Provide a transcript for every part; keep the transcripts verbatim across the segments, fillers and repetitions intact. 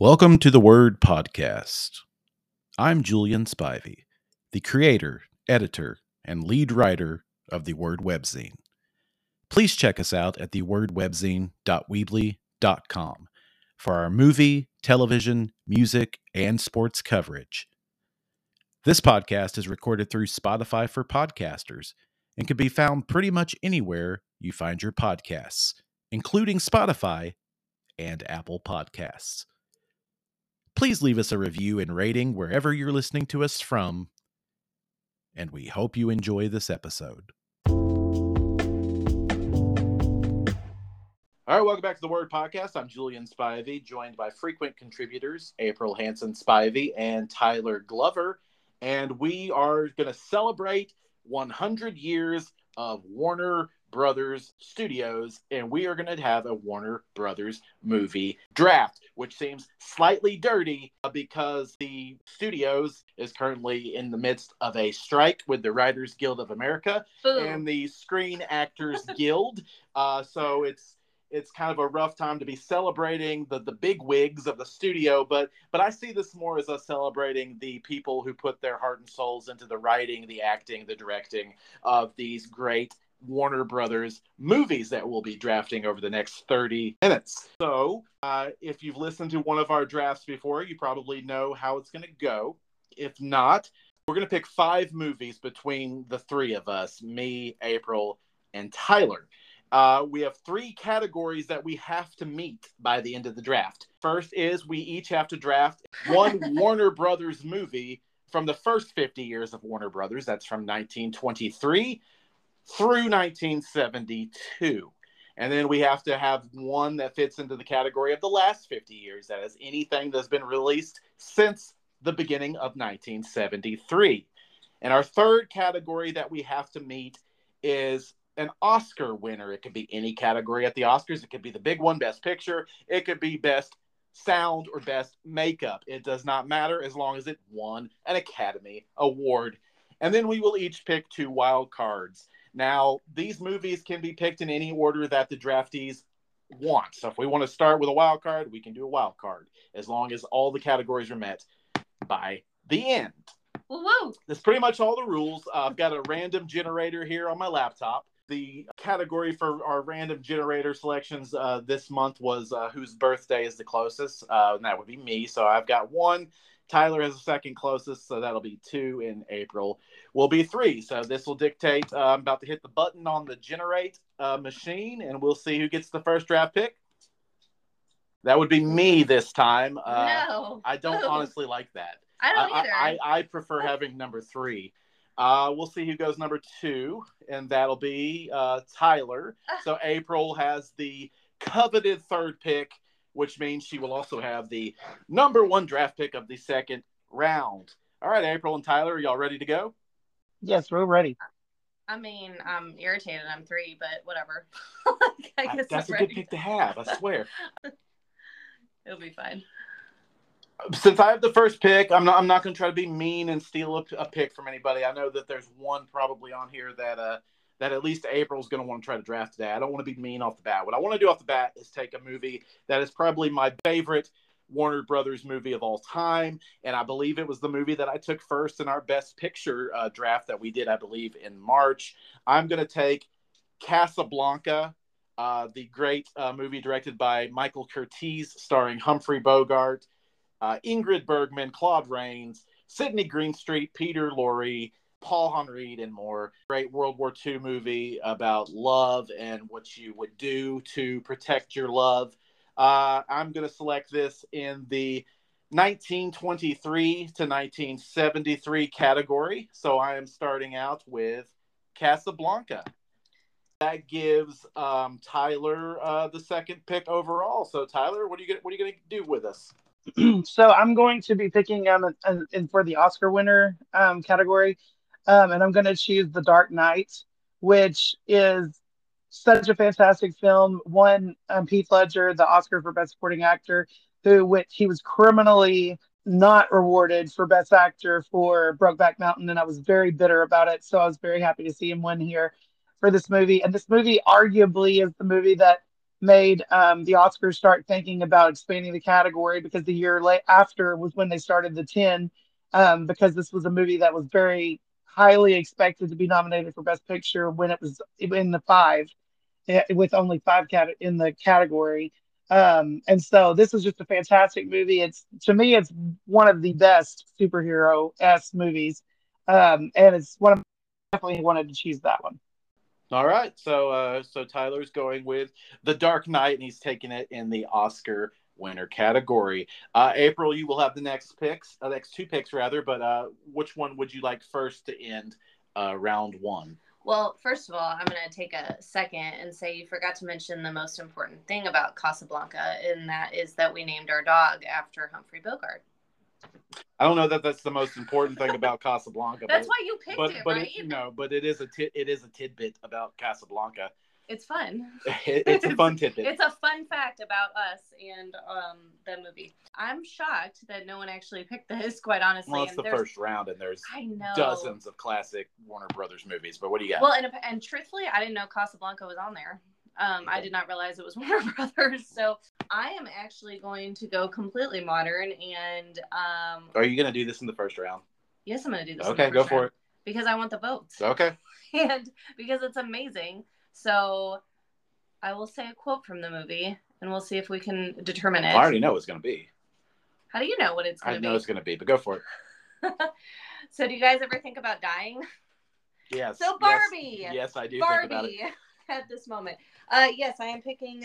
Welcome to the Word Podcast. I'm Julian Spivey, the creator, editor, and lead writer of the Word Webzine. Please check us out at the word webzine dot weebly dot com for our movie, television, music, and sports coverage. This podcast is recorded through Spotify for podcasters and can be found pretty much anywhere you find your podcasts, including Spotify and Apple Podcasts. Please leave us a review and rating wherever you're listening to us from, and we hope you enjoy this episode. All right, welcome back to the Word Podcast. I'm Julian Spivey, joined by frequent contributors April Hanson Spivey and Tyler Glover, and we are going to celebrate one hundred years of Warner Brothers Studios, and we are going to have a Warner Brothers movie draft, which seems slightly dirty because the studios is currently in the midst of a strike with the Writers Guild of America Boom. and the Screen Actors Guild. Uh, so it's it's kind of a rough time to be celebrating the, the big wigs of the studio, but but I see this more as us celebrating the people who put their heart and souls into the writing, the acting, the directing of these great Warner Brothers movies that we'll be drafting over the next thirty minutes. So uh, if you've listened to one of our drafts before, you probably know how it's going to go. If not, we're going to pick five movies between the three of us, me, April, and Tyler. Uh, we have three categories that we have to meet by the end of the draft. First is we each have to draft one Warner Brothers movie from the first fifty years of Warner Brothers. That's from nineteen twenty-three through nineteen seventy-two. And then we have to have one that fits into the category of the last fifty years. That is anything that's been released since the beginning of nineteen seventy-three. And our third category that we have to meet is an Oscar winner. It could be any category at the Oscars. It could be the big one, Best Picture. It could be Best Sound or Best Makeup. It does not matter as long as it won an Academy Award. And then we will each pick two wild cards. Now, these movies can be picked in any order that the draftees want. So if we want to start with a wild card, we can do a wild card, as long as all the categories are met by the end. Whoa, whoa. That's pretty much all the rules. Uh, I've got a random generator here on my laptop. The category for our random generator selections uh, this month was uh, whose birthday is the closest, uh, and that would be me. So I've got one. Tyler has the second closest, so that'll be two, and April will be three. So this will dictate, uh, I'm about to hit the button on the generate uh, machine, and we'll see who gets the first draft pick. That would be me this time. Uh, no. I don't Ooh. honestly like that. I don't I, either. I, I, I prefer having number three. Uh, we'll see who goes number two, and that'll be uh, Tyler. Ah. So April has the coveted third pick, which means she will also have the number one draft pick of the second round. All right, April and Tyler, are y'all ready to go? Yes, we're ready. I mean, I'm irritated. I'm three, but whatever. like, I guess I, that's I'm a ready. good pick to have, I swear. It'll be fine. Since I have the first pick, I'm not, I'm not going to try to be mean and steal a, a pick from anybody. I know that there's one probably on here that uh, that at least April's going to want to try to draft today. I don't want to be mean off the bat. What I want to do off the bat is take a movie that is probably my favorite Warner Brothers movie of all time, and I believe it was the movie that I took first in our Best Picture uh, draft that we did, I believe, in March. I'm going to take Casablanca, uh, the great uh, movie directed by Michael Curtiz, starring Humphrey Bogart, Uh, Ingrid Bergman, Claude Rains, Sidney Greenstreet, Peter Lorre, Paul Henreid, and more. Great World War Two movie about love and what you would do to protect your love. Uh, I'm going to select this in the nineteen twenty-three to nineteen seventy-three category. So I am starting out with Casablanca. That gives um, Tyler uh, the second pick overall. So Tyler, what are you what are you going to do with us? So I'm going to be picking um and for the Oscar winner um category, um and I'm going to choose The Dark Knight, which is such a fantastic film. One, um, Heath Ledger, the Oscar for Best Supporting Actor, who which he was criminally not rewarded for Best Actor for Brokeback Mountain, and I was very bitter about it. So I was very happy to see him win here for this movie. And this movie arguably is the movie that made um, the Oscars start thinking about expanding the category, because the year late after was when they started the ten, um, because this was a movie that was very highly expected to be nominated for Best Picture when it was in the five, with only five cat- in the category. Um, and so this was just a fantastic movie. It's, to me, it's one of the best superhero-esque movies. Um, and it's one of, definitely wanted to choose that one. All right. So, uh, so Tyler's going with The Dark Knight, and he's taking it in the Oscar winner category. Uh, April, you will have the next picks, uh, the next two picks rather, but, uh, which one would you like first to end, uh, round one? Well, first of all, I'm going to take a second and say you forgot to mention the most important thing about Casablanca, and that is that we named our dog after Humphrey Bogart. I don't know that that's the most important thing about Casablanca. That's but, why you picked but, it, but right? It, you know, but it is a t- it is a tidbit about Casablanca. It's fun. it, it's a fun tidbit. It's a fun fact about us and um, the movie. I'm shocked that no one actually picked this, quite honestly. Well, it's and the first round, and there's I know. dozens of classic Warner Brothers movies, but what do you got? Well, and, and truthfully, I didn't know Casablanca was on there. Um, I did not realize it was Warner Brothers, so I am actually going to go completely modern, and... Um, Are you going to do this in the first round? Yes, I'm going to do this okay, in the first round. Okay, go for it. Because I want the votes. Okay. And because it's amazing. So I will say a quote from the movie, and we'll see if we can determine it. I already know what it's going to be. How do you know what it's going to be? I know it's going to be, but go for it. So do you guys ever think about dying? Yes. So Barbie! Yes, yes I do Barbie. think about it. Barbie! At this moment. Uh, yes, I am picking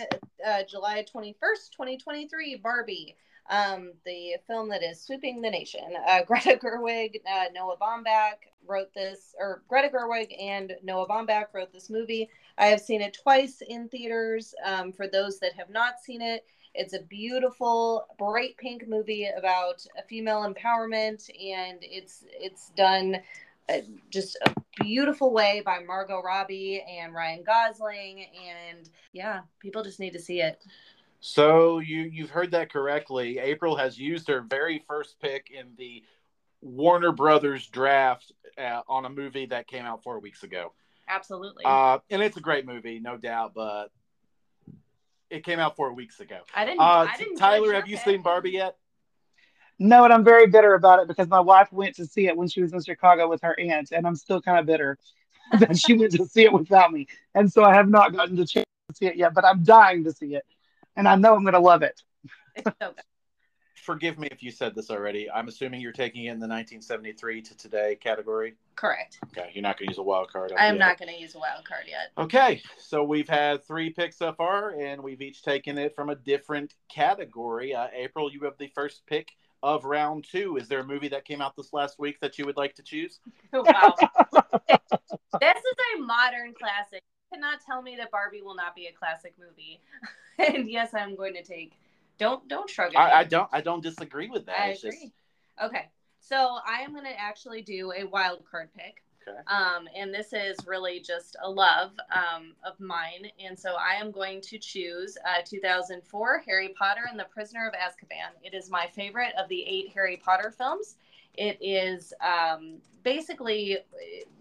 uh, July twenty-first, twenty twenty-three, Barbie, um, the film that is sweeping the nation. Uh, Greta Gerwig, uh, Noah Baumbach wrote this, or Greta Gerwig and Noah Baumbach wrote this movie. I have seen it twice in theaters. Um, for those that have not seen it, it's a beautiful, bright pink movie about female empowerment, and it's it's done Uh, just a beautiful way by Margot Robbie and Ryan Gosling, and yeah, people just need to see it. So you you've heard that correctly. April has used her very first pick in the Warner Brothers draft uh, on a movie that came out four weeks ago. Absolutely, uh, and it's a great movie, no doubt. But it came out four weeks ago. I didn't. Uh, I didn't Tyler, have you pick. seen Barbie yet? No, and I'm very bitter about it because my wife went to see it when she was in Chicago with her aunt, and I'm still kind of bitter that she went to see it without me. And so I have not gotten the chance to see it yet, but I'm dying to see it, and I know I'm going to love it. It's so good. Forgive me if you said this already. I'm assuming you're taking it in the nineteen seventy-three to today category? Correct. Okay, you're not going to use a wild card. I'm not going to use a wild card yet. Okay, so we've had three picks so far, and we've each taken it from a different category. Uh, April, you have the first pick of round two. Is there a movie that came out this last week that you would like to choose? Wow. This is a modern classic. You cannot tell me that Barbie will not be a classic movie. And yes, I'm going to take... Don't don't shrug at I, me. I don't I don't disagree with that. I it's agree. Just... Okay. So I am going to actually do a wild card pick. Okay. Um, and this is really just a love um, of mine. And so I am going to choose uh, two thousand four, Harry Potter and the Prisoner of Azkaban. It is my favorite of the eight Harry Potter films. It is um, basically,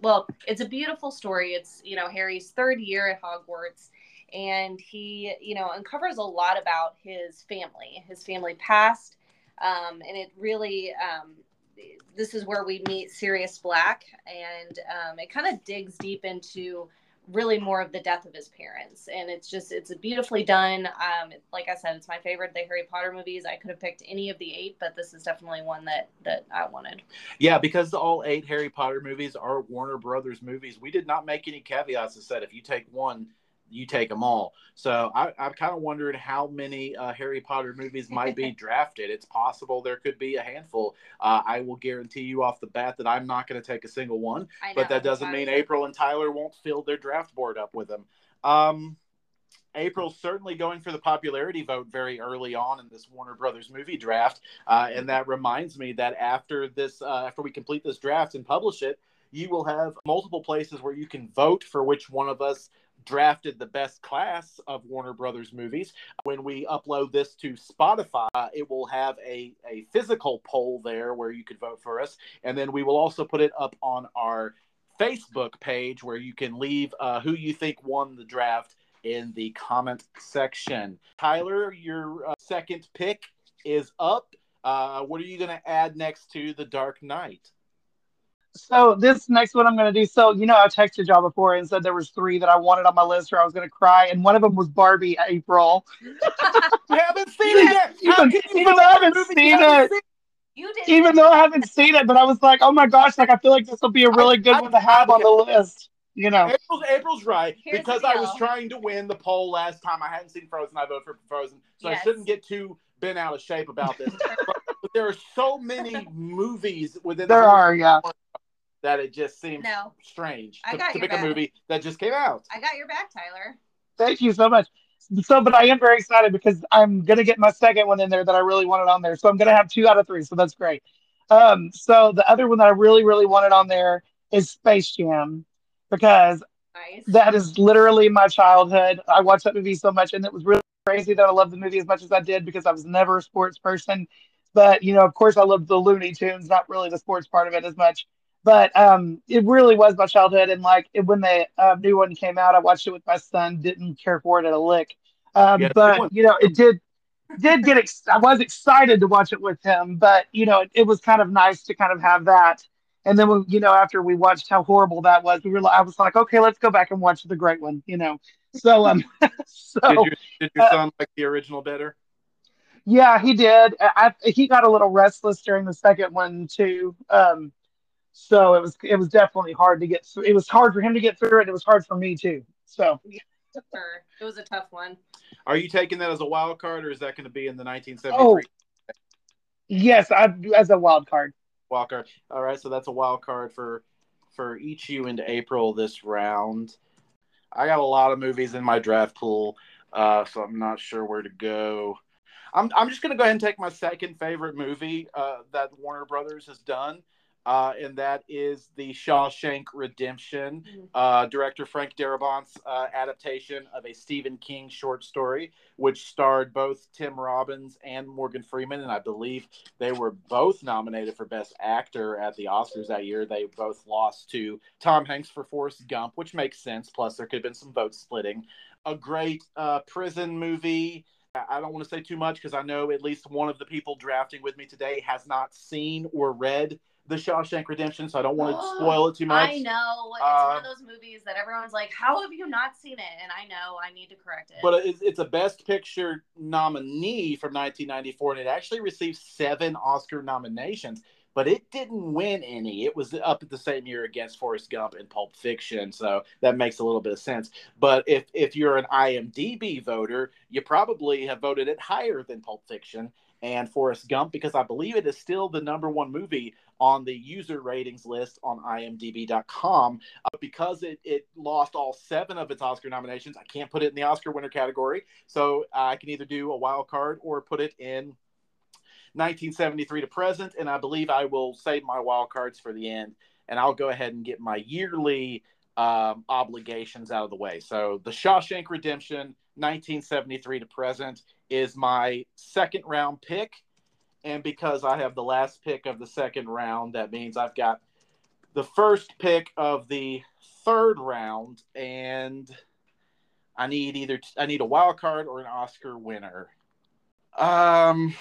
well, it's a beautiful story. It's, you know, Harry's third year at Hogwarts. And he, you know, uncovers a lot about his family, his family past. Um, and it really... Um, this is where we meet Sirius Black, and um, it kind of digs deep into really more of the death of his parents. And it's just, it's beautifully done. Um, like I said, it's my favorite of the Harry Potter movies. I could have picked any of the eight, but this is definitely one that, that I wanted. Yeah, because all eight Harry Potter movies are Warner Brothers movies. We did not make any caveats that said if you take one, you take them all. So I, I've kind of wondered how many uh, Harry Potter movies might be drafted. It's possible there could be a handful. Uh, I will guarantee you off the bat that I'm not going to take a single one. Know, but that doesn't mean April and Tyler won't fill their draft board up with them. Um, April's certainly going for the popularity vote very early on in this Warner Brothers movie draft. Uh, and that reminds me that after this, uh, after we complete this draft and publish it, you will have multiple places where you can vote for which one of us drafted the best class of Warner Brothers movies. When we upload this to Spotify, uh, it will have a, a physical poll there where you could vote for us. And then we will also put it up on our Facebook page where you can leave uh, who you think won the draft in the comment section. Tyler, your uh, second pick is up. Uh, what are you going to add next to The Dark Knight? So this next one I'm going to do. So, you know, I texted y'all before and said there was three that I wanted on my list or I was going to cry. And one of them was Barbie, April. You haven't seen it yet. You How can you I haven't seen it. You haven't seen it. You Even though I haven't seen it, but I was like, oh my gosh, like I feel like this will be a really I, good I, one to have I, on the list. You know, April's, April's right. Here's because I was trying to win the poll last time. I hadn't seen Frozen. I voted for Frozen. So yes. I shouldn't get too bent out of shape about this. but, but there are so many movies within there the are, yeah. that it just seems no. strange to, to pick back. a movie that just came out. I got your back, Tyler. Thank you so much. So, but I am very excited because I'm going to get my second one in there that I really wanted on there. So I'm going to have two out of three. So that's great. Um, so the other one that I really, really wanted on there is Space Jam because nice. that is literally my childhood. I watched that movie so much and it was really crazy that I loved the movie as much as I did because I was never a sports person. But, you know, of course I loved the Looney Tunes, not really the sports part of it as much. But um, it really was my childhood. And like it, when the uh, new one came out, I watched it with my son, didn't care for it at a lick. Um, yeah, but, you know, it did did get, ex- I was excited to watch it with him. But, you know, it, it was kind of nice to kind of have that. And then, we, you know, after we watched how horrible that was, we were. I was like, okay, let's go back and watch the great one, you know. So, um, so did, you, did your son uh, like the original better? Yeah, he did. I, I, he got a little restless during the second one, too. Um So it was it was definitely hard to get through. It was hard for him to get through it. It was hard for me too. So yeah, it was a tough one. Are you taking that as a wild card, or is that going to be in the nineteen seventy-three? Oh, yes, I, as a wild card. Wild card. All right, so that's a wild card for for each you into April this round. I got a lot of movies in my draft pool, uh, so I'm not sure where to go. I'm I'm just going to go ahead and take my second favorite movie uh, that Warner Brothers has done. Uh, and that is The Shawshank Redemption, uh, director Frank Darabont's uh, adaptation of a Stephen King short story, which starred both Tim Robbins and Morgan Freeman. And I believe they were both nominated for Best Actor at the Oscars that year. They both lost to Tom Hanks for Forrest Gump, which makes sense. Plus, there could have been some vote splitting. A great uh, prison movie. I don't want to say too much because I know at least one of the people drafting with me today has not seen or read The Shawshank Redemption, so I don't want to oh, spoil it too much. I know. It's uh, one of those movies that everyone's like, how have you not seen it? And I know. I need to correct it. But it's, it's a Best Picture nominee from nineteen ninety-four, and it actually received seven Oscar nominations. But it didn't win any. It was up the same year against Forrest Gump and Pulp Fiction, so that makes a little bit of sense. But if, if you're an I M D B voter, you probably have voted it higher than Pulp Fiction and Forrest Gump, because I believe it is still the number one movie on the user ratings list on I M D B dot com. Uh, because it, it lost all seven of its Oscar nominations, I can't put it in the Oscar winner category. So uh, I can either do a wild card or put it in nineteen seventy-three to present. And I believe I will save my wild cards for the end. And I'll go ahead and get my yearly um, obligations out of the way. So The Shawshank Redemption, nineteen seventy-three to present, is my second round pick. And because I have the last pick of the second round, that means I've got the first pick of the third round, and I need either I need a wild card or an Oscar winner. Um,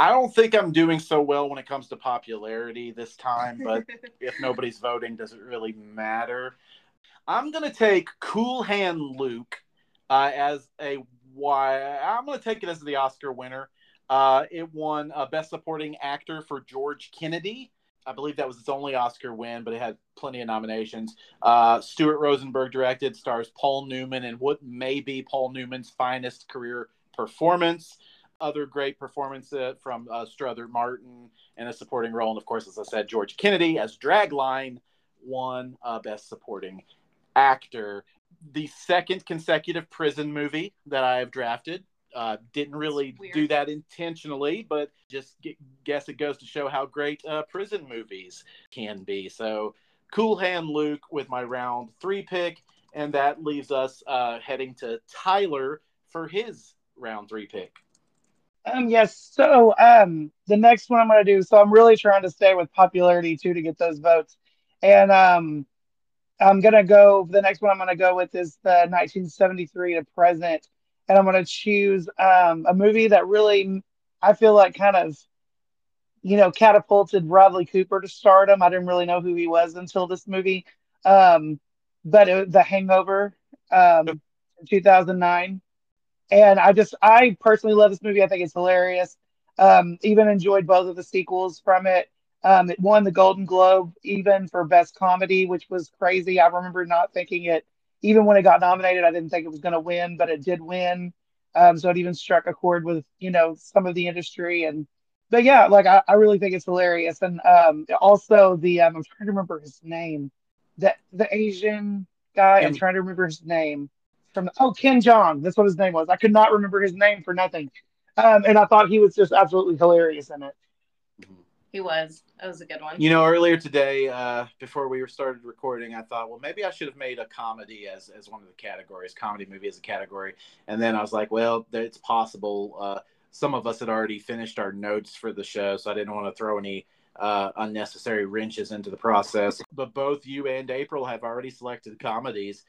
I don't think I'm doing so well when it comes to popularity this time, but if nobody's voting, does it really matter? I'm going to take Cool Hand Luke uh, as a why I'm going to take it as the Oscar winner. Uh, it won uh, Best Supporting Actor for George Kennedy. I believe that was its only Oscar win, but it had plenty of nominations. Uh, Stuart Rosenberg directed, stars Paul Newman in what may be Paul Newman's finest career performance. Other great performances from uh, Strother Martin in a supporting role. And, of course, as I said, George Kennedy as Dragline won uh, Best Supporting Actor. The second consecutive prison movie that I have drafted. Uh, didn't really do that intentionally, but just g- guess it goes to show how great uh, prison movies can be. So Cool Hand Luke with my round three pick, and that leaves us uh, heading to Tyler for his round three pick. Um, yes, so um, the next one I'm going to do, so I'm really trying to stay with popularity, too, to get those votes. And um, I'm going to go, the next one I'm going to go with is the nineteen seventy-three to present. And I'm going to choose um, a movie that really, I feel like kind of, you know, catapulted Bradley Cooper to stardom. I didn't really know who he was until this movie. Um, but it, The Hangover, um, two thousand nine. And I just, I personally love this movie. I think it's hilarious. Um, even enjoyed both of the sequels from it. Um, it won the Golden Globe even for Best Comedy, which was crazy. I remember not thinking it, even when it got nominated, I didn't think it was going to win, but it did win. Um, so it even struck a chord with, you know, some of the industry. And, but yeah, like, I, I really think it's hilarious. And um, also the, um, I'm trying to remember his name, the, the Asian guy, I'm trying to remember his name. From, oh, Ken Jeong. That's what his name was. I could not remember his name for nothing. Um, and I thought he was just absolutely hilarious in it. He was. That was a good one. You know, earlier today, uh, before we started recording, I thought, well, maybe I should have made a comedy as, as one of the categories, comedy movie as a category. And then I was like, well, it's possible. Uh, some of us had already finished our notes for the show, so I didn't want to throw any uh, unnecessary wrenches into the process. But both you and April have already selected comedies.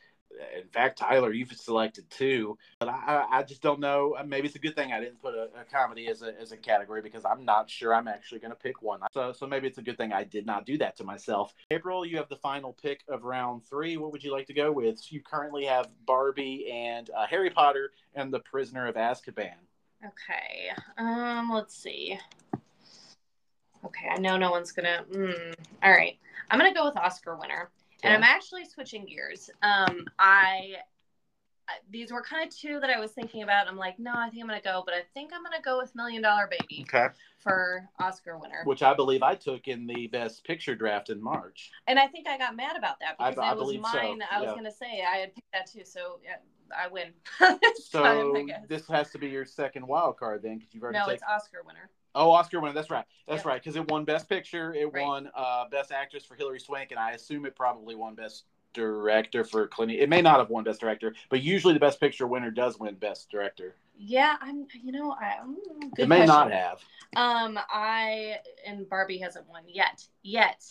In fact, Tyler, you've selected two, but I, I just don't know. Maybe it's a good thing I didn't put a, a comedy as a as a category, because I'm not sure I'm actually going to pick one. So, so maybe it's a good thing I did not do that to myself. April, you have the final pick of round three. What would you like to go with? You currently have Barbie and uh, Harry Potter and the Prisoner of Azkaban. Okay, um, let's see. Okay, I know no one's gonna. Mm, all right, I'm gonna go with Oscar winner. And I'm actually switching gears. Um, I, I these were kind of two that I was thinking about. I'm like, no, I think I'm going to go, but I think I'm going to go with Million Dollar Baby okay. for Oscar winner. Which I believe I took in the Best Picture draft in March. And I think I got mad about that because I, I it was mine. So. I yeah. was going to say I had picked that too, so yeah, I win. So time, I guess. This has to be your second wild card then, because you've already no, taken... it's Oscar winner. Oh, Oscar winner. That's right. That's yeah. right. Because it won Best Picture. It right. won uh, Best Actress for Hilary Swank, and I assume it probably won Best Director for Clint Eastwood. It may not have won Best Director, but usually the Best Picture winner does win Best Director. Yeah, I'm. You know, I. Good it may question. Not have. Um, I and Barbie hasn't won yet. Yet.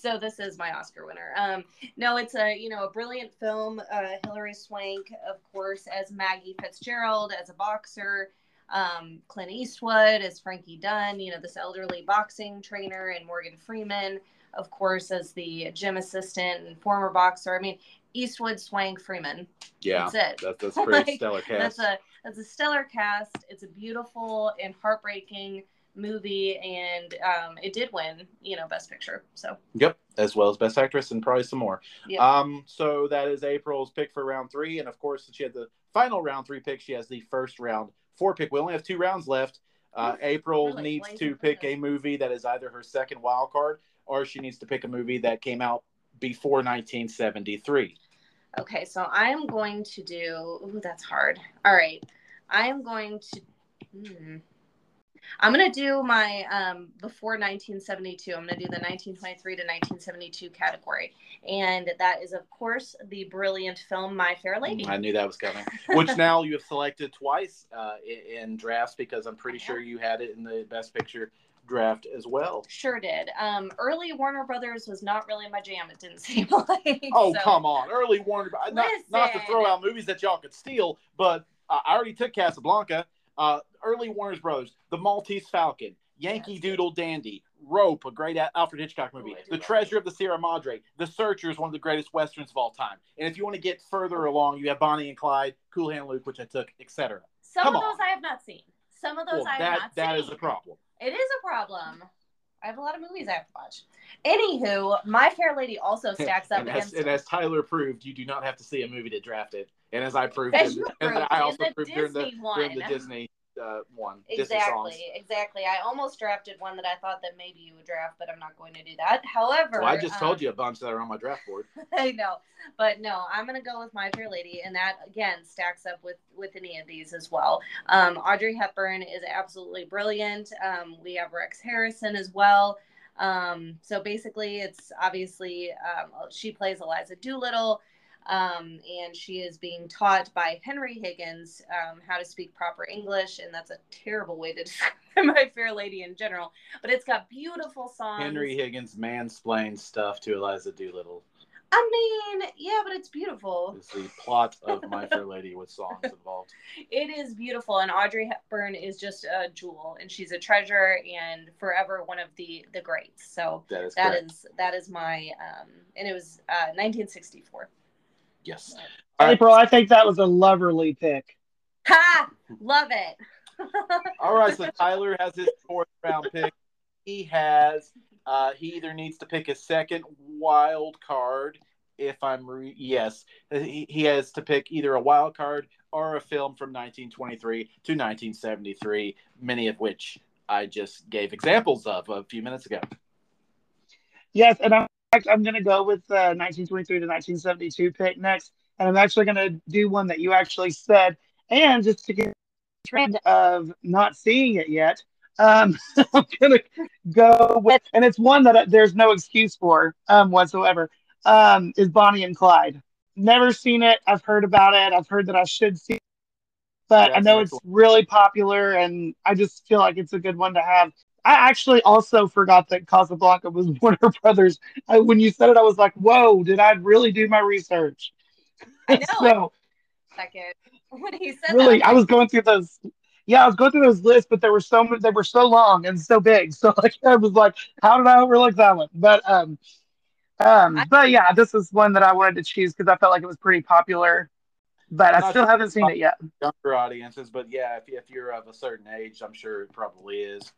So this is my Oscar winner. Um, no, it's a you know a brilliant film. Uh, Hilary Swank, of course, as Maggie Fitzgerald, as a boxer. Um, Clint Eastwood as Frankie Dunn, you know, this elderly boxing trainer, and Morgan Freeman, of course, as the gym assistant and former boxer. I mean, Eastwood, Swank, Freeman. Yeah, that's it. That's, that's pretty like, stellar cast. That's a that's a stellar cast. It's a beautiful and heartbreaking movie, and um, it did win, you know, Best Picture. So. Yep, as well as Best Actress and probably some more. Yep. Um, so that is April's pick for round three, and of course, she had the final round three pick. She has the first round. Four pick. We only have two rounds left. Uh, April really? needs Why to pick a movie that is either her second wild card, or she needs to pick a movie that came out before nineteen seventy-three. Okay, so I am going to do. Ooh, that's hard. All right, I am going to. Hmm, I'm going to do my um, before nineteen seventy-two. I'm going to do the nineteen twenty-three to nineteen seventy-two category. And that is, of course, the brilliant film My Fair Lady. I knew that was coming. Which now you have selected twice uh, in, in drafts, because I'm pretty yeah. sure you had it in the Best Picture draft as well. Sure did. Um, early Warner Brothers was not really my jam. It didn't seem like. Oh, so. Come on. Early Warner Brothers. Not, not to throw out movies that y'all could steal, but uh, I already took Casablanca. Uh, early Warner Bros., The Maltese Falcon, Yankee yes. Doodle Dandy, Rope, a great Alfred Hitchcock movie, oh, The Treasure of the Sierra Madre, The Searchers, one of the greatest westerns of all time. And if you want to get further along, you have Bonnie and Clyde, Cool Hand Luke, which I took, et cetera. Some Come of on. Those I have not seen. Some of those well, I have that, not that seen. That is a problem. It is a problem. I have a lot of movies I have to watch. Anywho, My Fair Lady also stacks up and against. As, and as Tyler proved, you do not have to see a movie to draft it. And as I proved, as and proved I also proved during the, during the Disney uh, one. Exactly, Disney exactly. I almost drafted one that I thought that maybe you would draft, but I'm not going to do that. However, well, I just um, told you a bunch that are on my draft board. I know, but no, I'm going to go with My Fair Lady, and that again stacks up with with any of these as well. Um, Audrey Hepburn is absolutely brilliant. Um, we have Rex Harrison as well. Um, so basically, it's obviously um, she plays Eliza Doolittle. Um, and she is being taught by Henry Higgins um, how to speak proper English, and that's a terrible way to describe My Fair Lady in general. But it's got beautiful songs. Henry Higgins mansplains stuff to Eliza Doolittle. I mean, yeah, but it's beautiful. It's the plot of My Fair Lady with songs involved. It is beautiful, and Audrey Hepburn is just a jewel, and she's a treasure, and forever one of the the greats. So that is that is, that is my um, and it was uh, nineteen sixty-four. Yes, right. April, I think that was a loverly pick. Ha! Love it. All right, so Tyler has his fourth round pick. He has. Uh, he either needs to pick a second wild card, if I'm re- yes, he, he has to pick either a wild card or a film from nineteen twenty-three to nineteen seventy-three, many of which I just gave examples of a few minutes ago. Yes, and I'm, I'm going to go with uh, nineteen twenty-three to nineteen seventy-two pick next, and I'm actually going to do one that you actually said, and just to get the trend of not seeing it yet, Um, I'm gonna go with, and it's one that I, there's no excuse for um, whatsoever. Um, is Bonnie and Clyde? Never seen it. I've heard about it. I've heard that I should see it, but yeah, I know it's cool. Really popular, and I just feel like it's a good one to have. I actually also forgot that Casablanca was Warner Brothers. I, when you said it, I was like, "Whoa! Did I really do my research?" I know. So, second, when he said really, that, I was going through those. Yeah, I was going through those lists, but there were so many, they were so long and so big. So like, I was like, how did I overlook that one? But um, um, I, but yeah, this is one that I wanted to choose because I felt like it was pretty popular. But I still haven't seen it yet. Younger audiences, but yeah, if, if you're of a certain age, I'm sure it probably is.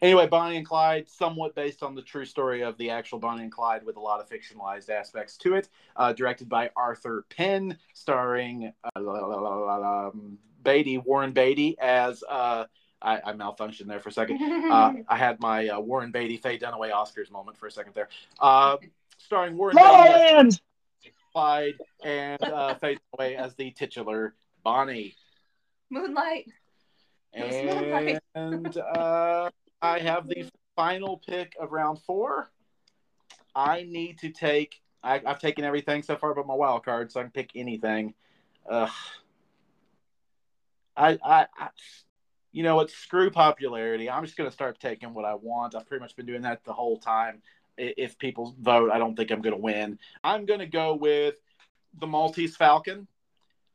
Anyway, Bonnie and Clyde, somewhat based on the true story of the actual Bonnie and Clyde with a lot of fictionalized aspects to it. Uh, directed by Arthur Penn, starring... Uh, Beatty, Warren Beatty as uh, I, I malfunctioned there for a second. Uh, I had my uh, Warren Beatty, Faye Dunaway Oscars moment for a second there. Uh, starring Warren Land! Beatty and uh, Faye Dunaway as the titular Bonnie. Moonlight. And Moonlight. uh, I have the final pick of round four. I need to take. I, I've taken everything so far, but my wild card, so I can pick anything. Ugh. I, I, I, you know what? Screw popularity. I'm just going to start taking what I want. I've pretty much been doing that the whole time. If people vote, I don't think I'm going to win. I'm going to go with The Maltese Falcon,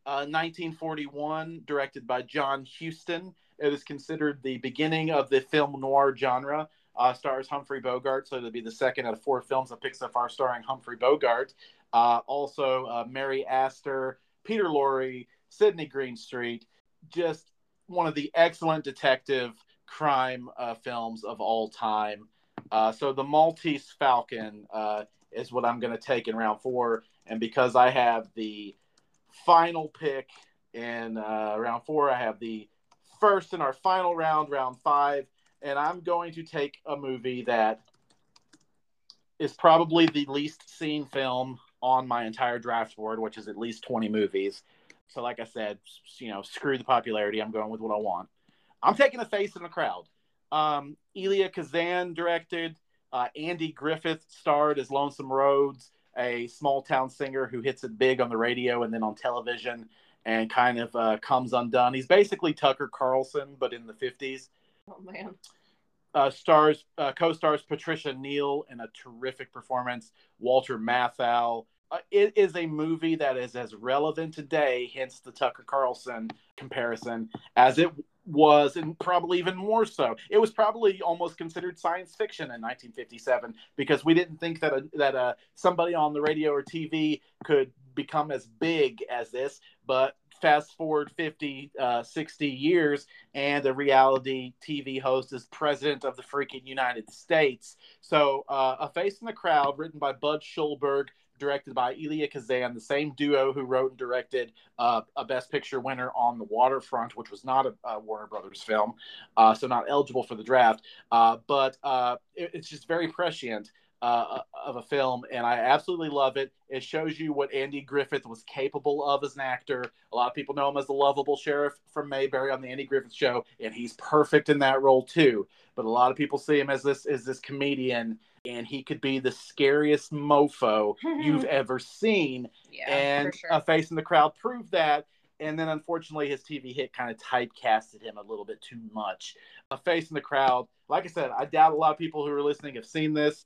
uh, nineteen forty-one, directed by John Huston. It is considered the beginning of the film noir genre. Uh, stars Humphrey Bogart, so it'll be the second out of four films I picked so far starring Humphrey Bogart. Uh, also, uh, Mary Astor, Peter Lorre, Sidney Greenstreet. Just one of the excellent detective crime uh, films of all time. Uh, so The Maltese Falcon uh, is what I'm going to take in round four. And because I have the final pick in uh, round four, I have the first in our final round, round five. And I'm going to take a movie that is probably the least seen film on my entire draft board, which is at least twenty movies. So like I said, you know, screw the popularity. I'm going with what I want. I'm taking A Face in the Crowd. Um, Elia Kazan directed. Uh, Andy Griffith starred as Lonesome Rhodes, a small-town singer who hits it big on the radio and then on television and kind of uh, comes undone. He's basically Tucker Carlson, but in the fifties. Oh, man. Uh, stars, uh, co-stars Patricia Neal in a terrific performance. Walter Matthau. Uh, it is a movie that is as relevant today, hence the Tucker Carlson comparison, as it was, and probably even more so. It was probably almost considered science fiction in nineteen fifty-seven because we didn't think that a, that a, somebody on the radio or T V could become as big as this. But fast forward fifty, sixty years, and a reality T V host is president of the freaking United States. So uh, A Face in the Crowd, written by Bud Schulberg, directed by Elia Kazan, the same duo who wrote and directed uh, a Best Picture winner on The Waterfront, which was not a, a Warner Brothers film, uh, so not eligible for the draft. Uh, but uh, it, it's just very prescient uh, of a film, and I absolutely love it. It shows you what Andy Griffith was capable of as an actor. A lot of people know him as the lovable sheriff from Mayberry on the Andy Griffith Show, and he's perfect in that role too. But a lot of people see him as this as this comedian. And he could be the scariest mofo you've ever seen. Yeah, and sure. A Face in the Crowd proved that. And then, unfortunately, his T V hit kind of typecasted him a little bit too much. A Face in the Crowd. Like I said, I doubt a lot of people who are listening have seen this.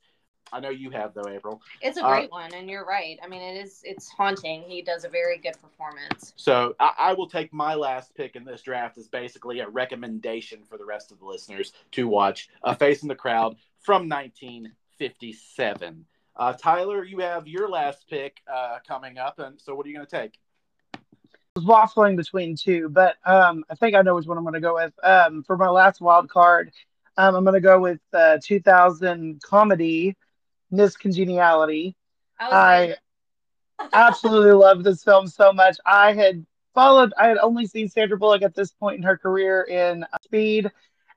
I know you have, though, April. It's a great uh, one, and you're right. I mean, it is, it's haunting. He does a very good performance. So I, I will take my last pick in this draft as basically a recommendation for the rest of the listeners to watch A Face in the Crowd from nineteen fifty-seven. Uh, Tyler, you have your last pick uh, coming up, and so what are you going to take? I was waffling between two, but um, I think I know which one I'm going to go with. Um, for my last wild card, um, I'm going to go with uh, two thousand comedy, Miss Congeniality. I, I absolutely love this film so much. I had followed, I had only seen Sandra Bullock at this point in her career in Speed,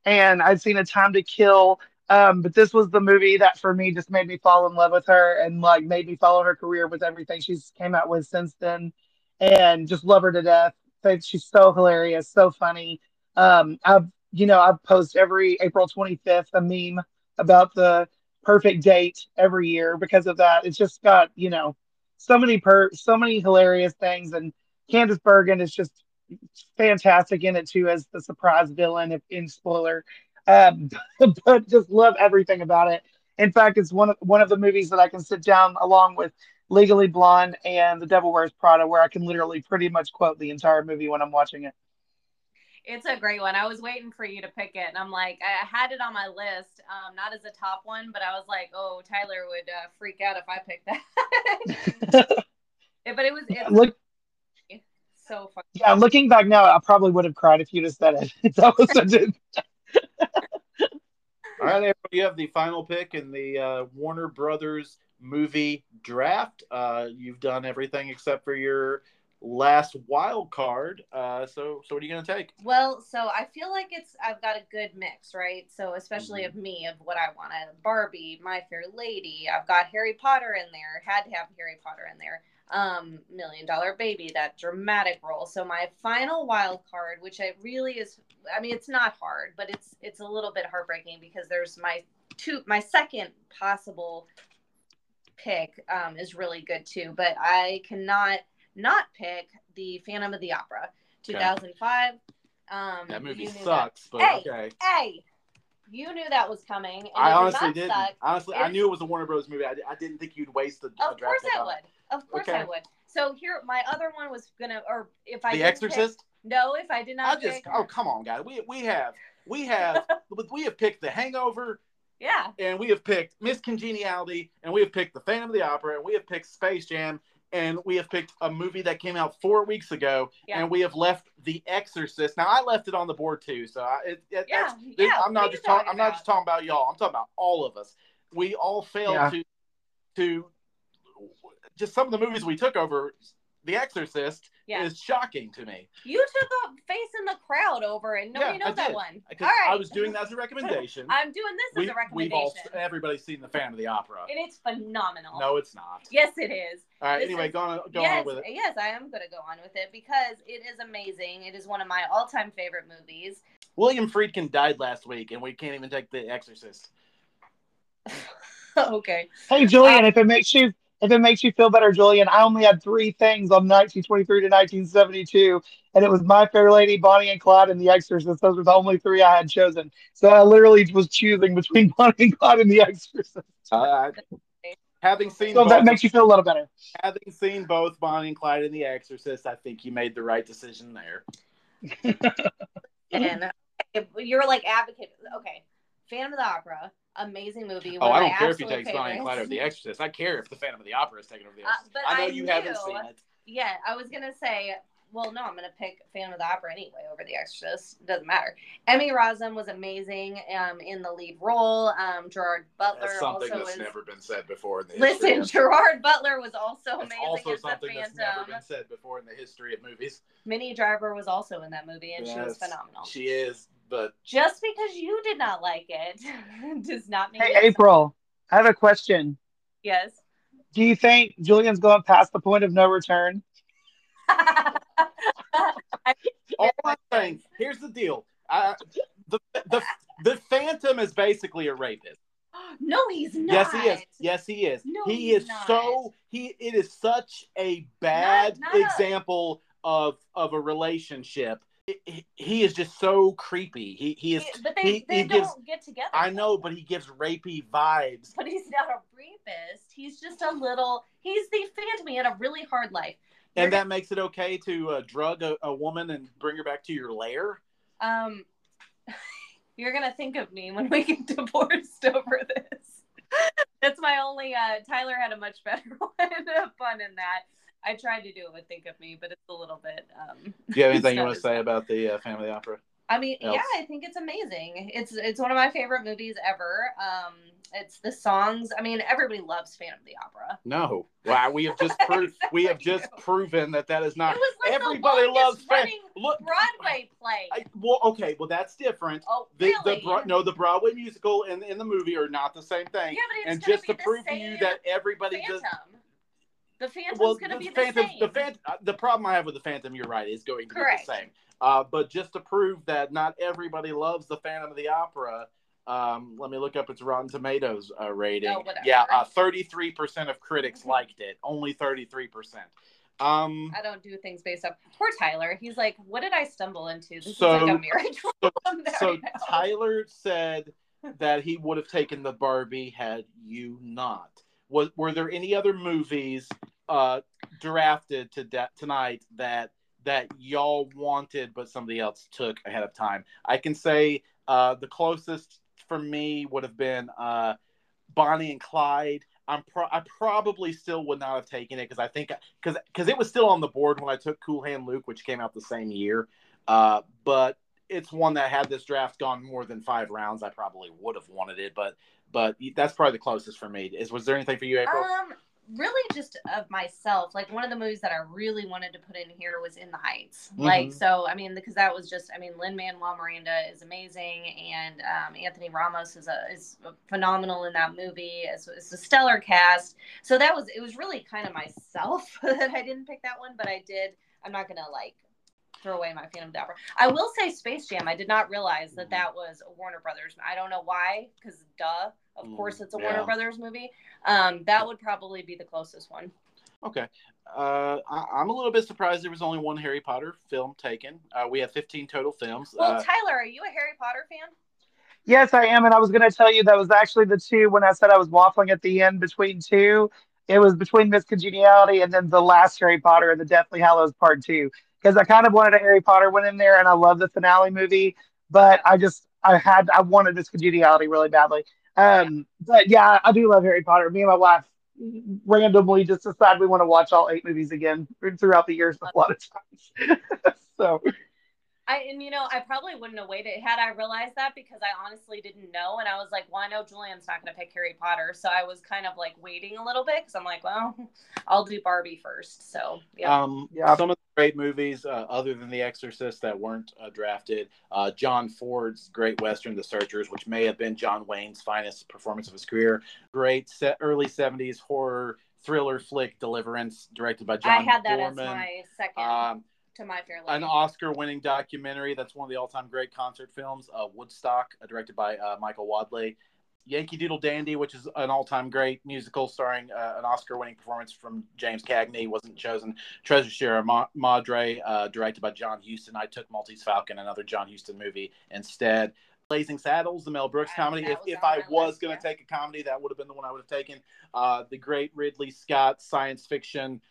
and I'd seen A Time to Kill, um, but this was the movie that for me just made me fall in love with her and like made me follow her career with everything she's came out with since then, and just love her to death. She's so hilarious, so funny. Um, I've, you know, I post every April twenty-fifth a meme about the perfect date every year because of that. It's just got, you know, so many per so many hilarious things, and Candace Bergen is just fantastic in it too as the surprise villain, if in spoiler. Um, but just love everything about it. In fact, it's one of one of the movies that I can sit down along with Legally Blonde and The Devil Wears Prada, where I can literally pretty much quote the entire movie when I'm watching it. It's a great one. I was waiting for you to pick it, and I'm like, I had it on my list, um, not as a top one, but I was like, oh, Tyler would uh, freak out if I picked that. But it was it's, Look, it's so funny. Yeah, looking back now, I probably would have cried if you'd have said it. That was such a... All right, April, you have the final pick in the uh, Warner Brothers movie draft. Uh, you've done everything except for your last wild card. Uh, so, so what are you going to take? Well, so I feel like it's, I've got a good mix, right? So especially mm-hmm. of me, of what I want. I have Barbie, My Fair Lady. I've got Harry Potter in there. Had to have Harry Potter in there. Um, Million Dollar Baby, that dramatic role. So my final wild card, which I really is, I mean, it's not hard, but it's, it's a little bit heartbreaking because there's my two, my second possible pick um, is really good too, but I cannot not pick the Phantom of the Opera, two thousand five. Okay. Um, that movie sucks, that. but hey, okay. Hey, you knew that was coming. And I honestly didn't. Suck. Honestly, it's... I knew it was a Warner Bros. movie. I, I didn't think you'd waste the. Of a course I would. It. Of course okay. I would. So here, my other one was gonna, or if I. The Exorcist. Pick, no, if I did not. I pick, just. Oh come on, guys. We we have we have we have picked The Hangover. Yeah. And we have picked Miss Congeniality, and we have picked The Phantom of the Opera, and we have picked Space Jam, and we have picked a movie that came out four weeks ago, yeah. and we have left The Exorcist. Now, I left it on the board too, so I, it, it, yeah, that's, yeah, I'm not just talking. I'm not just talking about y'all. I'm talking about all of us. We all failed yeah. to, to just some of the movies we took over. The Exorcist yeah. is shocking to me. You took up Face in the Crowd over, and nobody yeah, knows that one. All right. I was doing that as a recommendation. I'm doing this we, as a recommendation. We've all, everybody's seen The Phantom of the Opera. And it's phenomenal. No, it's not. Yes, it is. All right, this anyway, is, go, on, go yes, on with it. Yes, I am going to go on with it because it is amazing. It is one of my all-time favorite movies. William Friedkin died last week, and we can't even take The Exorcist. Okay. Hey, Julian, uh, if it makes you... If it makes you feel better, Julian, I only had three things on nineteen twenty-three to nineteen seventy-two, and it was My Fair Lady, Bonnie and Clyde, and The Exorcist. Those were the only three I had chosen. So I literally was choosing between Bonnie and Clyde and The Exorcist. Uh, having seen so both, that makes you feel a little better. Having seen both Bonnie and Clyde and The Exorcist, I think you made the right decision there. And you're like advocate. Okay, Phantom of the Opera. Amazing movie. Oh, I don't care if you take Bonnie and Clyde over The Exorcist. I care if the Phantom of the Opera is taken over The Exorcist. Uh, I know I you knew, haven't seen it. Yeah, I was going to say, well, no, I'm going to pick Phantom of the Opera anyway over The Exorcist. Doesn't matter. Emmy Rossum was amazing um, in the lead role. Um, Gerard Butler that's something also that's is, never been said before in the history. Listen, Gerard Butler was also that's amazing also as something the Phantom. That's never been said before in the history of movies. Minnie Driver was also in that movie, and yes, she was phenomenal. She is. But just because you did not like it does not mean. Hey, April, I have a question. Yes. Do you think Julian's going past the point of no return? All I'm saying, here's the deal. I, the, the, the Phantom is basically a rapist. No, he's not. Yes, he is. Yes, he is. No, he is not. so he it is such a bad not, not example a... of of a relationship. he is just so creepy. He he is. But they, he, they he don't gives, get together. I know, but he gives rapey vibes. But he's not a rapist. He's just a little. He's the phantom. He had a really hard life. You're and that makes it okay to uh, drug a, a woman and bring her back to your lair. Um, you're gonna think of me when we get divorced over this. That's my only. Uh, Tyler had a much better one. Fun in that. I tried to do it with Think of Me, but it's a little bit. Um, do you have anything you want to say about the uh, Family Opera? I mean, else? yeah, I think it's amazing. It's it's one of my favorite movies ever. Um, it's the songs. I mean, everybody loves Phantom of the Opera. No, wow, we have just proved we have just proven that that is not. It was like everybody the loves Phantom. Look, Broadway play. I, well, okay, well that's different. Oh, the, really? The, no, the Broadway musical and in the movie are not the same thing. Yeah, but it's and just be to the prove to you that everybody Phantom. does. The Phantom's well, going to be the Phantom, same. The, Phantom, the problem I have with the Phantom, you're right, is going to Correct. be the same. Uh, but just to prove that not everybody loves the Phantom of the Opera, um, let me look up its Rotten Tomatoes uh, rating. Oh, yeah, uh, thirty-three percent of critics liked it. Only thirty-three percent. Um, I don't do things based off. Poor Tyler. He's like, what did I stumble into? This so, is like a marriage problem. So, so Tyler said that he would have taken the Barbie had you not. Was, were there any other movies uh, drafted to de- tonight that that y'all wanted but somebody else took ahead of time? I can say uh, the closest for me would have been uh, Bonnie and Clyde. I'm pro- I probably still would not have taken it because I think because because it was still on the board when I took Cool Hand Luke, which came out the same year. Uh, but it's one that had this draft gone more than five rounds, I probably would have wanted it, but. But that's probably the closest for me. Is was there anything for you, April? Um, really, just of myself. Like one of the movies that I really wanted to put in here was In the Heights. Mm-hmm. Like so, I mean, because that was just. I mean, Lin-Manuel Miranda is amazing, and um, Anthony Ramos is a, is phenomenal in that movie. It's, it's a stellar cast. So that was. It was really kind of myself that I didn't pick that one, but I did. I'm not gonna like. throw away my Phantom of the Opera. I will say Space Jam. I did not realize that that was a Warner Brothers. I don't know why, because duh, of mm, course it's a yeah. Warner Brothers movie. Um, that would probably be the closest one. Okay. Uh, I, I'm a little bit surprised there was only one Harry Potter film taken. Uh, we have fifteen total films. Well, uh, Tyler, are you a Harry Potter fan? Yes, I am. And I was going to tell you that was actually the two when I said I was waffling at the end between two. It was between Miss Congeniality and then the last Harry Potter and the Deathly Hallows Part two. Because I kind of wanted a Harry Potter one in there, and I love the finale movie, but I just, I had, I wanted Miss Congeniality really badly. Um, but yeah, I do love Harry Potter. Me and my wife randomly just decide we want to watch all eight movies again throughout the years a lot of times. so. I, and you know, I probably wouldn't have waited had I realized that because I honestly didn't know. And I was like, well, I know Julian's not going to pick Harry Potter. So I was kind of like waiting a little bit because I'm like, well, I'll do Barbie first. So, yeah. Um, yeah. Some of the great movies uh, other than The Exorcist that weren't uh, drafted. Uh, John Ford's Great Western, The Searchers, which may have been John Wayne's finest performance of his career. Great se- early seventies horror thriller flick, Deliverance, directed by John Borman. I had that Borman. as my second. Um, To My Fair Lady. An Oscar-winning documentary. That's one of the all-time great concert films. Uh, Woodstock, uh, directed by uh, Michael Wadley. Yankee Doodle Dandy, which is an all-time great musical starring uh, an Oscar-winning performance from James Cagney, wasn't chosen. Treasure Sierra Ma- Madre, uh, directed by John Huston. I took Maltese Falcon, another John Huston movie, instead. Blazing Saddles, the Mel Brooks I comedy. If, if I was going to yeah. take a comedy, that would have been the one I would have taken. Uh, the great Ridley Scott science fiction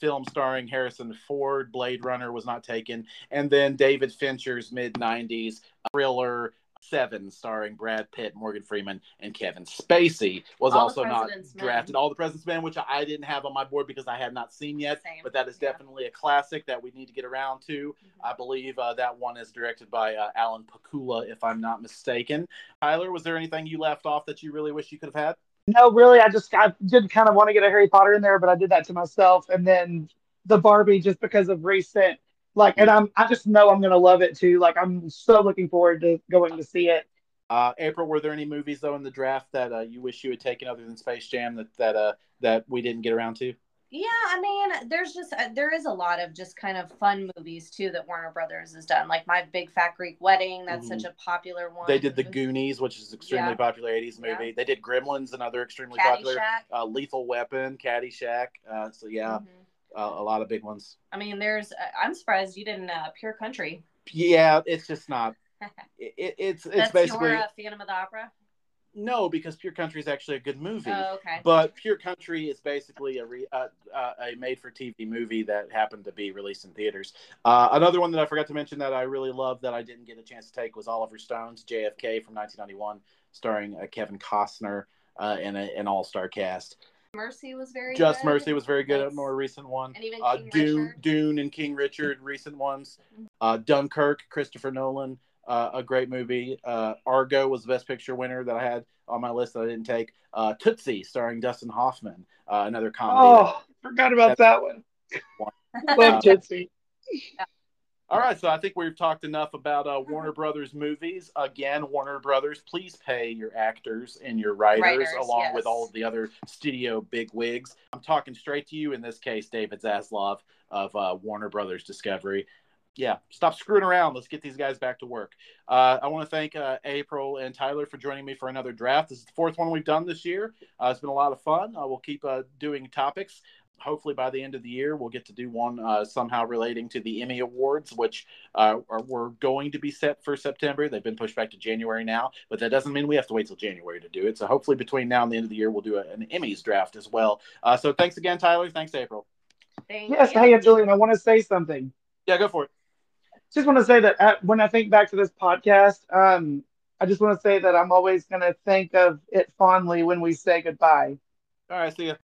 film starring Harrison Ford, Blade Runner was not taken, and then David Fincher's mid nineties thriller Seven starring Brad Pitt, Morgan Freeman, and Kevin Spacey was All also not drafted. Man. All the President's Men, which I didn't have on my board because I had not seen yet, Same. but that is yeah. definitely a classic that we need to get around to. Mm-hmm. I believe uh, that one is directed by uh, Alan Pakula, if I'm not mistaken. Tyler, was there anything you left off that you really wish you could have had? No, really, I just I did kind of want to get a Harry Potter in there, but I did that to myself. And then the Barbie, just because of recent, like, and I'm I just know I'm gonna love it too. Like, I'm so looking forward to going to see it. Uh, April, were there any movies though in the draft that uh, you wish you had taken other than Space Jam that that uh, that we didn't get around to? Yeah, I mean, there's just uh, there is a lot of just kind of fun movies too that Warner Brothers has done, like My Big Fat Greek Wedding. That's mm-hmm. such a popular one. They did The Goonies, which is an extremely yeah. popular eighties movie. Yeah. They did Gremlins, another extremely Caddyshack. popular. Uh, Lethal Weapon, Caddyshack. Uh, so yeah, mm-hmm. uh, a lot of big ones. I mean, there's. I'm surprised you didn't uh, Pure Country. Yeah, it's just not. It, it's it's That's basically your, uh, Phantom of the Opera. No, because Pure Country is actually a good movie. Oh, okay. But Pure Country is basically a re, uh, uh, a made-for-T V movie that happened to be released in theaters. Uh, another one that I forgot to mention that I really love that I didn't get a chance to take was Oliver Stone's J F K from nineteen ninety-one, starring uh, Kevin Costner uh, in a, an all-star cast. Mercy was very good. Just Mercy was very good, a more recent one. And even King uh, Dune, Dune and King Richard, recent ones. Uh, Dunkirk, Christopher Nolan. Uh, a great movie. Uh, Argo was the best picture winner that I had on my list that I didn't take. Uh, Tootsie, starring Dustin Hoffman, uh, another comedy. Oh, that, forgot about that one. one. Love uh, Tootsie. All right, so I think we've talked enough about uh, Warner Brothers movies. Again, Warner Brothers, please pay your actors and your writers, writers along yes. with all of the other studio bigwigs. I'm talking straight to you in this case, David Zaslav of uh, Warner Brothers Discovery. Yeah, stop screwing around. Let's get these guys back to work. Uh, I want to thank uh, April and Tyler for joining me for another draft. This is the fourth one we've done this year. Uh, it's been a lot of fun. Uh, we'll keep uh, doing topics. Hopefully by the end of the year, we'll get to do one uh, somehow relating to the Emmy Awards, which uh, are, were going to be set for September. They've been pushed back to January now, but that doesn't mean we have to wait till January to do it. So hopefully between now and the end of the year, we'll do a, an Emmys draft as well. Uh, so thanks again, Tyler. Thanks, April. Thank yes, you. Hey, Julian, I want to say something. Yeah, go for it. Just want to say that at, when I think back to this podcast, um, I just want to say that I'm always going to think of it fondly when we say goodbye. All right, see ya.